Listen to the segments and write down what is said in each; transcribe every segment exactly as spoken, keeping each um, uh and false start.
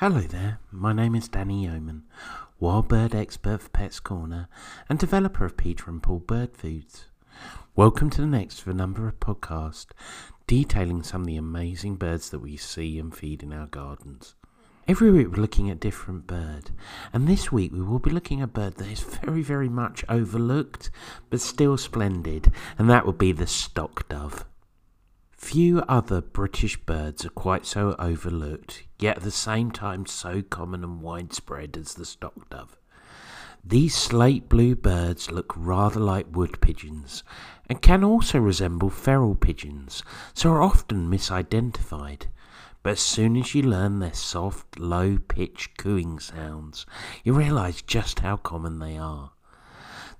Hello there, my name is Danny Yeoman, wild bird expert for Pets Corner and developer of Peter and Paul Bird Foods. Welcome to the next of a number of podcasts detailing some of the amazing birds that we see and feed in our gardens. Every week we're looking at a different bird, and this week we will be looking at a bird that is very very much overlooked but still splendid, and that would be the stock dove. Few other British birds are quite so overlooked, yet at the same time so common and widespread as the stock dove. These slate blue birds look rather like wood pigeons, and can also resemble feral pigeons, so are often misidentified. But as soon as you learn their soft, low-pitched cooing sounds, you realise just how common they are.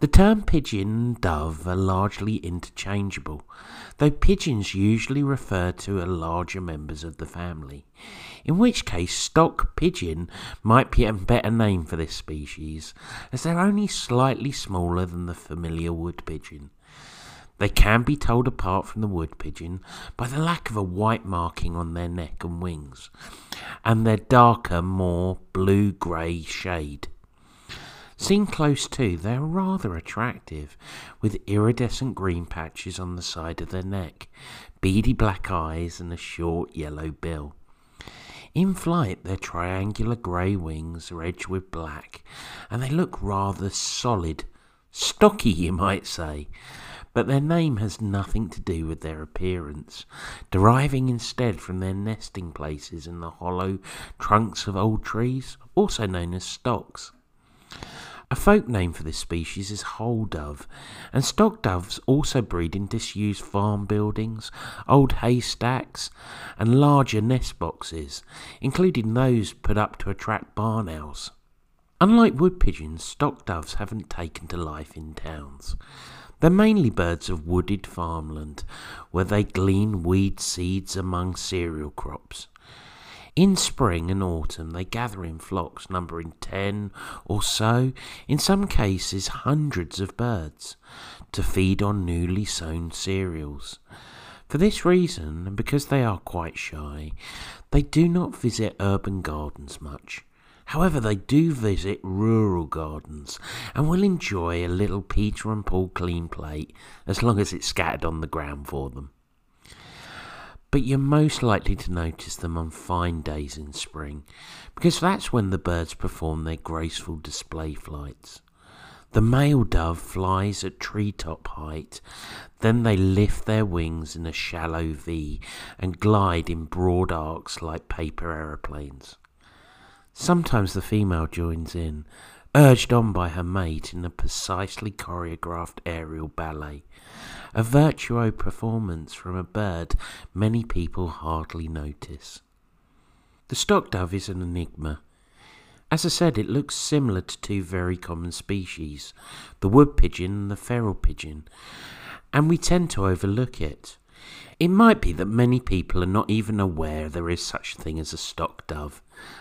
The term pigeon and dove are largely interchangeable, though pigeons usually refer to larger members of the family, in which case stock pigeon might be a better name for this species, as they're only slightly smaller than the familiar wood pigeon. They can be told apart from the wood pigeon by the lack of a white marking on their neck and wings, and their darker, more blue-grey shade. Seen close to, they are rather attractive, with iridescent green patches on the side of their neck, beady black eyes and a short yellow bill. In flight, their triangular grey wings are edged with black, and they look rather solid, stocky you might say, but their name has nothing to do with their appearance, deriving instead from their nesting places in the hollow trunks of old trees, also known as stocks. A folk name for this species is hole dove, and stock doves also breed in disused farm buildings, old haystacks and larger nest boxes, including those put up to attract barn owls. Unlike wood pigeons, stock doves haven't taken to life in towns. They're mainly birds of wooded farmland, where they glean weed seeds among cereal crops. In spring and autumn they gather in flocks numbering ten or so, in some cases hundreds of birds, to feed on newly sown cereals. For this reason, and because they are quite shy, they do not visit urban gardens much. However, they do visit rural gardens and will enjoy a little Peter and Paul clean plate as long as it's scattered on the ground for them. But you're most likely to notice them on fine days in spring, because that's when the birds perform their graceful display flights. The male dove flies at treetop height, then they lift their wings in a shallow V and glide in broad arcs like paper aeroplanes. Sometimes the female joins in, urged on by her mate in a precisely choreographed aerial ballet, a virtuoso performance from a bird many people hardly notice. The stock dove is an enigma. As I said, it looks similar to two very common species, the wood pigeon and the feral pigeon, and we tend to overlook it. It might be that many people are not even aware there is such a thing as a stock dove,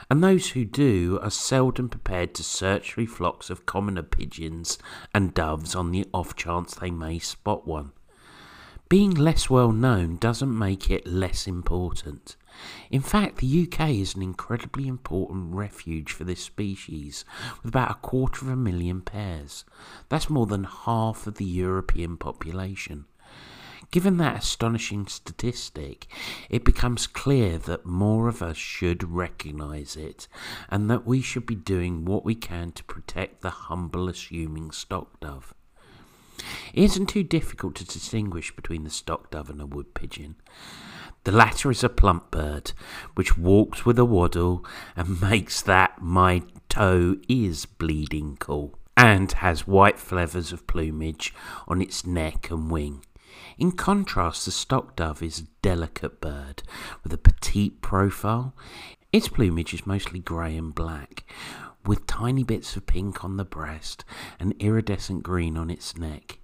and those who do are seldom prepared to search through flocks of commoner pigeons and doves on the off chance they may spot one. Being less well known doesn't make it less important. In fact, the U K is an incredibly important refuge for this species, with about a quarter of a million pairs. That's more than half of the European population. Given that astonishing statistic, it becomes clear that more of us should recognise it, and that we should be doing what we can to protect the humble assuming stock dove. It isn't too difficult to distinguish between the stock dove and a wood pigeon. The latter is a plump bird, which walks with a waddle and makes that "my toe is bleeding" call, and has white feathers of plumage on its neck and wing. In contrast, the stock dove is a delicate bird with a petite profile. Its plumage is mostly grey and black, with tiny bits of pink on the breast and iridescent green on its neck.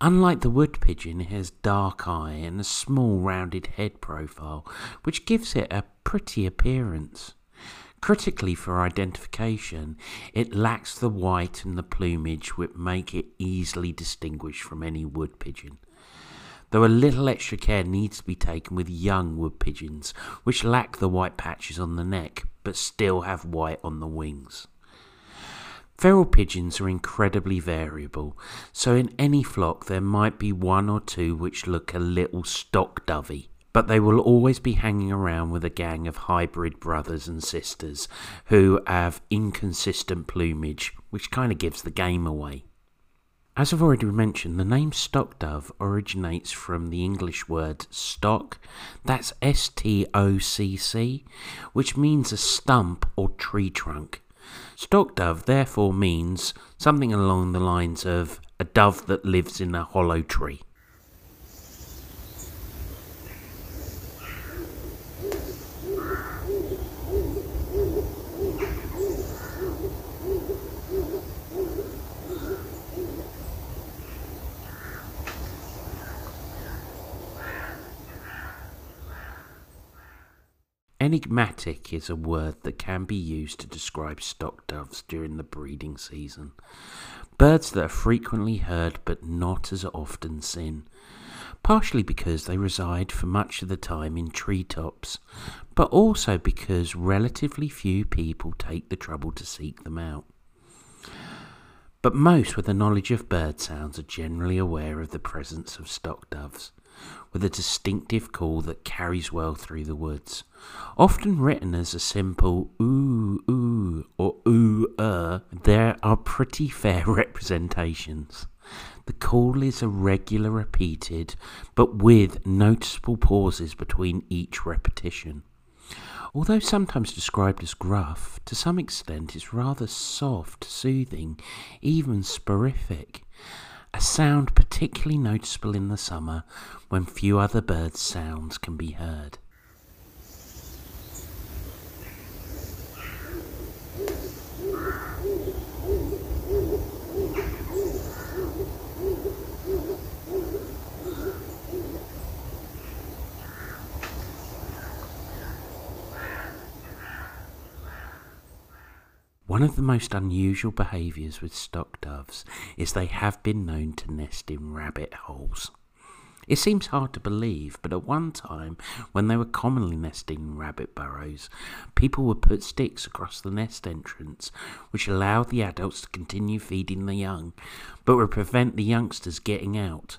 Unlike the wood pigeon, it has dark eye and a small rounded head profile, which gives it a pretty appearance. Critically for identification, it lacks the white and the plumage which make it easily distinguished from any wood pigeon. though a little extra care needs to be taken with young wood pigeons, which lack the white patches on the neck, but still have white on the wings. Feral pigeons are incredibly variable, so in any flock there might be one or two which look a little stock dovey, but they will always be hanging around with a gang of hybrid brothers and sisters who have inconsistent plumage, which kind of gives the game away. As I've already mentioned, the name stock dove originates from the English word stock, that's S T O C C, which means a stump or tree trunk. Stock dove therefore means something along the lines of a dove that lives in a hollow tree. Enigmatic is a word that can be used to describe stock doves during the breeding season. Birds that are frequently heard but not as often seen, partially because they reside for much of the time in treetops, but also because relatively few people take the trouble to seek them out. But most with a knowledge of bird sounds are generally aware of the presence of stock doves, with a distinctive call that carries well through the woods, often written as a simple oo oo or oo er. There are pretty fair representations. The call is a regular repeated, but with noticeable pauses between each repetition. Although sometimes described as gruff, to some extent it's rather soft, soothing, even soporific. A sound particularly noticeable in the summer when few other birds' sounds can be heard. One of the most unusual behaviours with stock doves is they have been known to nest in rabbit holes. It seems hard to believe, but at one time, when they were commonly nesting in rabbit burrows, people would put sticks across the nest entrance, which allowed the adults to continue feeding the young, but would prevent the youngsters getting out.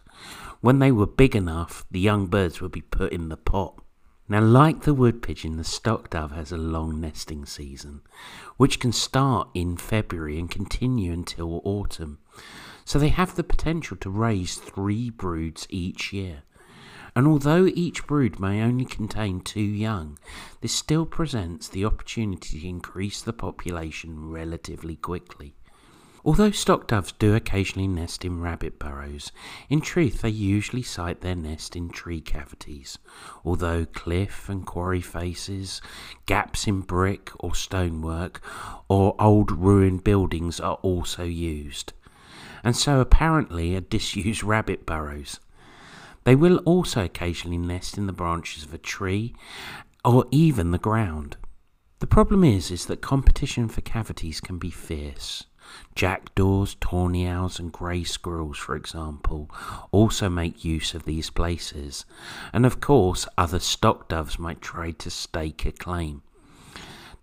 When they were big enough, the young birds would be put in the pot. Now, like the wood pigeon, the stock dove has a long nesting season, which can start in February and continue until autumn. So they have the potential to raise three broods each year. And although each brood may only contain two young, this still presents the opportunity to increase the population relatively quickly. Although stock doves do occasionally nest in rabbit burrows, in truth they usually site their nest in tree cavities, although cliff and quarry faces, gaps in brick or stonework, or old ruined buildings are also used, and so apparently are disused rabbit burrows. They will also occasionally nest in the branches of a tree or even the ground. The problem is, is that competition for cavities can be fierce. Jackdaws, tawny owls and grey squirrels, for example, also make use of these places, and of course other stock doves might try to stake a claim.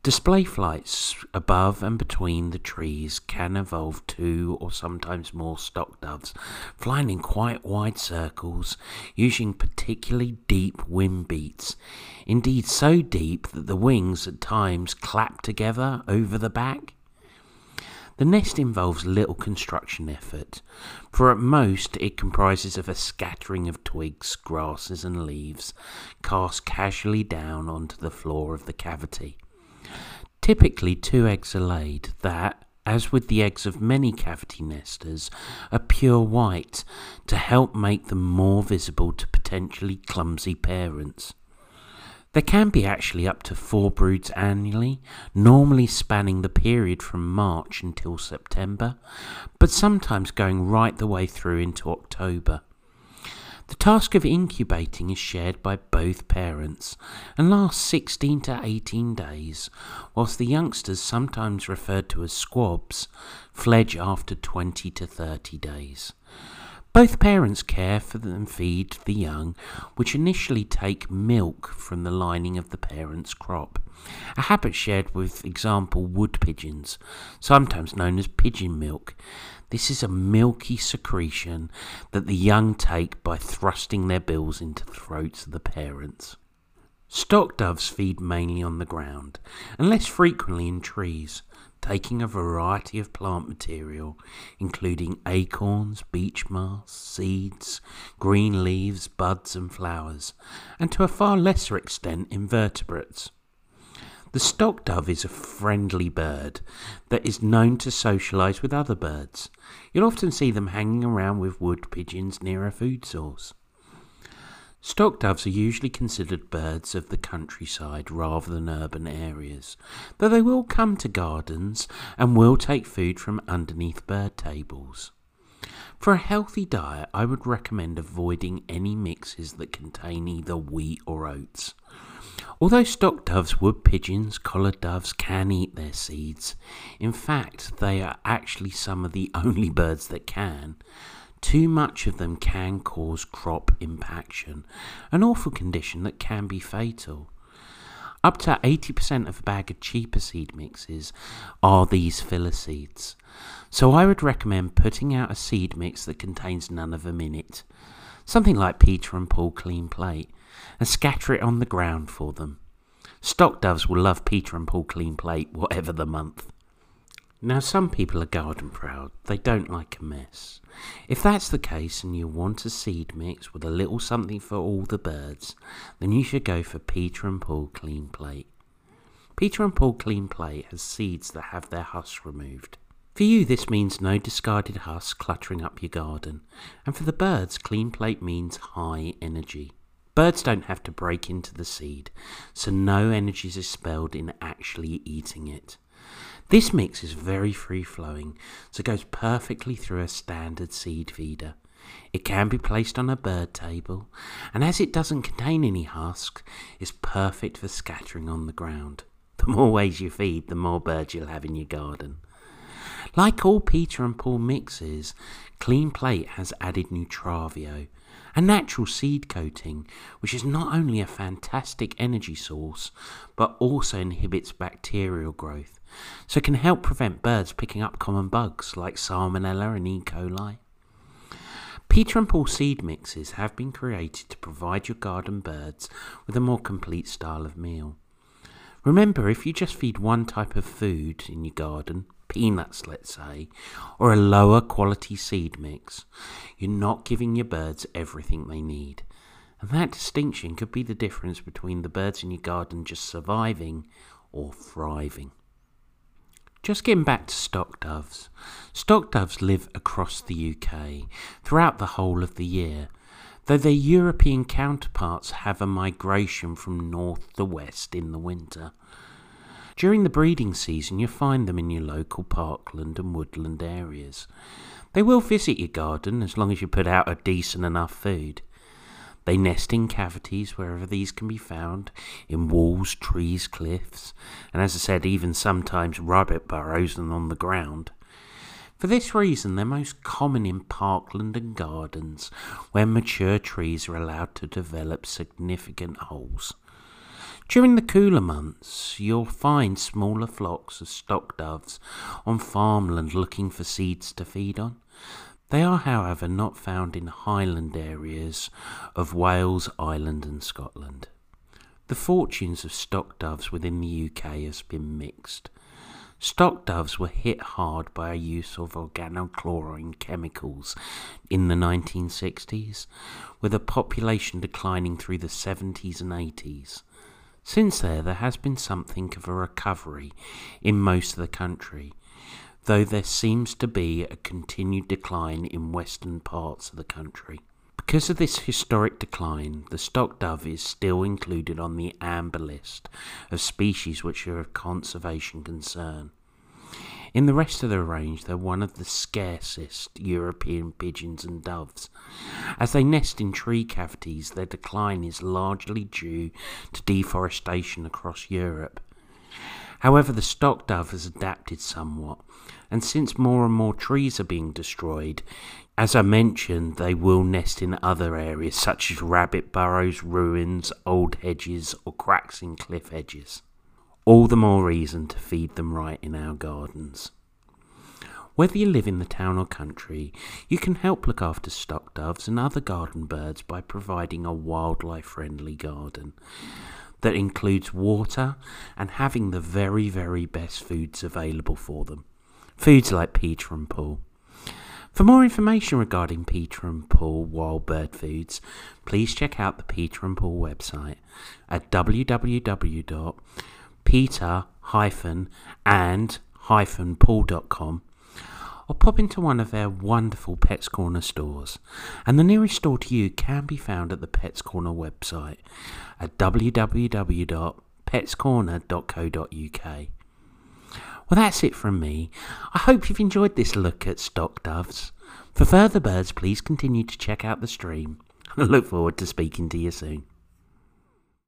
Display flights above and between the trees can involve two or sometimes more stock doves flying in quite wide circles, using particularly deep wind beats, indeed so deep that the wings at times clap together over the back. The nest involves little construction effort, for at most it comprises of a scattering of twigs, grasses and leaves cast casually down onto the floor of the cavity. Typically two eggs are laid that, as with the eggs of many cavity nesters, are pure white to help make them more visible to potentially clumsy parents. There can be actually up to four broods annually, normally spanning the period from March until September, but sometimes going right the way through into October. The task of incubating is shared by both parents and lasts sixteen to eighteen days, whilst the youngsters, sometimes referred to as squabs, fledge after twenty to thirty days. Both parents care for and feed the young, which initially take milk from the lining of the parents' crop, a habit shared with, example, wood pigeons, sometimes known as pigeon milk. This is a milky secretion that the young take by thrusting their bills into the throats of the parents. Stock doves feed mainly on the ground, and less frequently in trees, taking a variety of plant material, including acorns, beech mast, seeds, green leaves, buds and flowers, and to a far lesser extent invertebrates. The stock dove is a friendly bird that is known to socialise with other birds. You'll often see them hanging around with wood pigeons near a food source. Stock doves are usually considered birds of the countryside rather than urban areas, though they will come to gardens and will take food from underneath bird tables. For a healthy diet, I would recommend avoiding any mixes that contain either wheat or oats. Although stock doves, wood pigeons, collared doves can eat their seeds, in fact they are actually some of the only birds that can. Too much of them can cause crop impaction, an awful condition that can be fatal. Up to eighty percent of a bag of cheaper seed mixes are these filler seeds, so I would recommend putting out a seed mix that contains none of them in it, something like Peter and Paul Clean Plate, and scatter it on the ground for them. Stock doves will love Peter and Paul Clean Plate whatever the month. Now, some people are garden proud, they don't like a mess. If that's the case and you want a seed mix with a little something for all the birds, then you should go for Peter and Paul Clean Plate. Peter and Paul Clean Plate has seeds that have their husk removed. For you, this means no discarded husk cluttering up your garden, and for the birds, Clean Plate means high energy. Birds don't have to break into the seed, so no energy is expelled in actually eating it. This mix is very free-flowing, so it goes perfectly through a standard seed feeder. It can be placed on a bird table, and as it doesn't contain any husk, it's perfect for scattering on the ground. The more ways you feed, the more birds you'll have in your garden. Like all Peter and Paul mixes, Clean Plate has added Nutravio, a natural seed coating, which is not only a fantastic energy source, but also inhibits bacterial growth, so can help prevent birds picking up common bugs like Salmonella and E. coli. Peter and Paul seed mixes have been created to provide your garden birds with a more complete style of meal. Remember, if you just feed one type of food in your garden, peanuts let's say, or a lower quality seed mix, you're not giving your birds everything they need. And that distinction could be the difference between the birds in your garden just surviving or thriving. Just getting back to stock doves. Stock doves live across the U K throughout the whole of the year, though their European counterparts have a migration from north to west in the winter. During the breeding season, you'll find them in your local parkland and woodland areas. They will visit your garden as long as you put out a decent enough food. They nest in cavities wherever these can be found, in walls, trees, cliffs, and as I said, even sometimes rabbit burrows and on the ground. For this reason, they're most common in parkland and gardens, where mature trees are allowed to develop significant holes. During the cooler months, you'll find smaller flocks of stock doves on farmland looking for seeds to feed on. They are, however, not found in highland areas of Wales, Ireland and Scotland. The fortunes of stock doves within the U K has been mixed. Stock doves were hit hard by a use of organochlorine chemicals in the nineteen sixties, with a population declining through the seventies and eighties. Since there, there has been something of a recovery in most of the country, though there seems to be a continued decline in western parts of the country. Because of this historic decline, the stock dove is still included on the amber list of species which are of conservation concern. In the rest of the range, they're one of the scarcest European pigeons and doves. As they nest in tree cavities, their decline is largely due to deforestation across Europe. However, the stock dove has adapted somewhat, and since more and more trees are being destroyed, as I mentioned, they will nest in other areas such as rabbit burrows, ruins, old hedges or cracks in cliff edges. All the more reason to feed them right in our gardens. Whether you live in the town or country, you can help look after stock doves and other garden birds by providing a wildlife-friendly garden that includes water and having the very, very best foods available for them. Foods like Peter and Paul. For more information regarding Peter and Paul Wild Bird Foods, please check out the Peter and Paul website at w w w dot peter dash and dash paul dot com. Or pop into one of their wonderful Pets Corner stores, and the nearest store to you can be found at the Pets Corner website at w w w dot pets corner dot co dot u k. Well, that's it from me. I hope you've enjoyed this look at stock doves. For further birds, please continue to check out the stream. I look forward to speaking to you soon.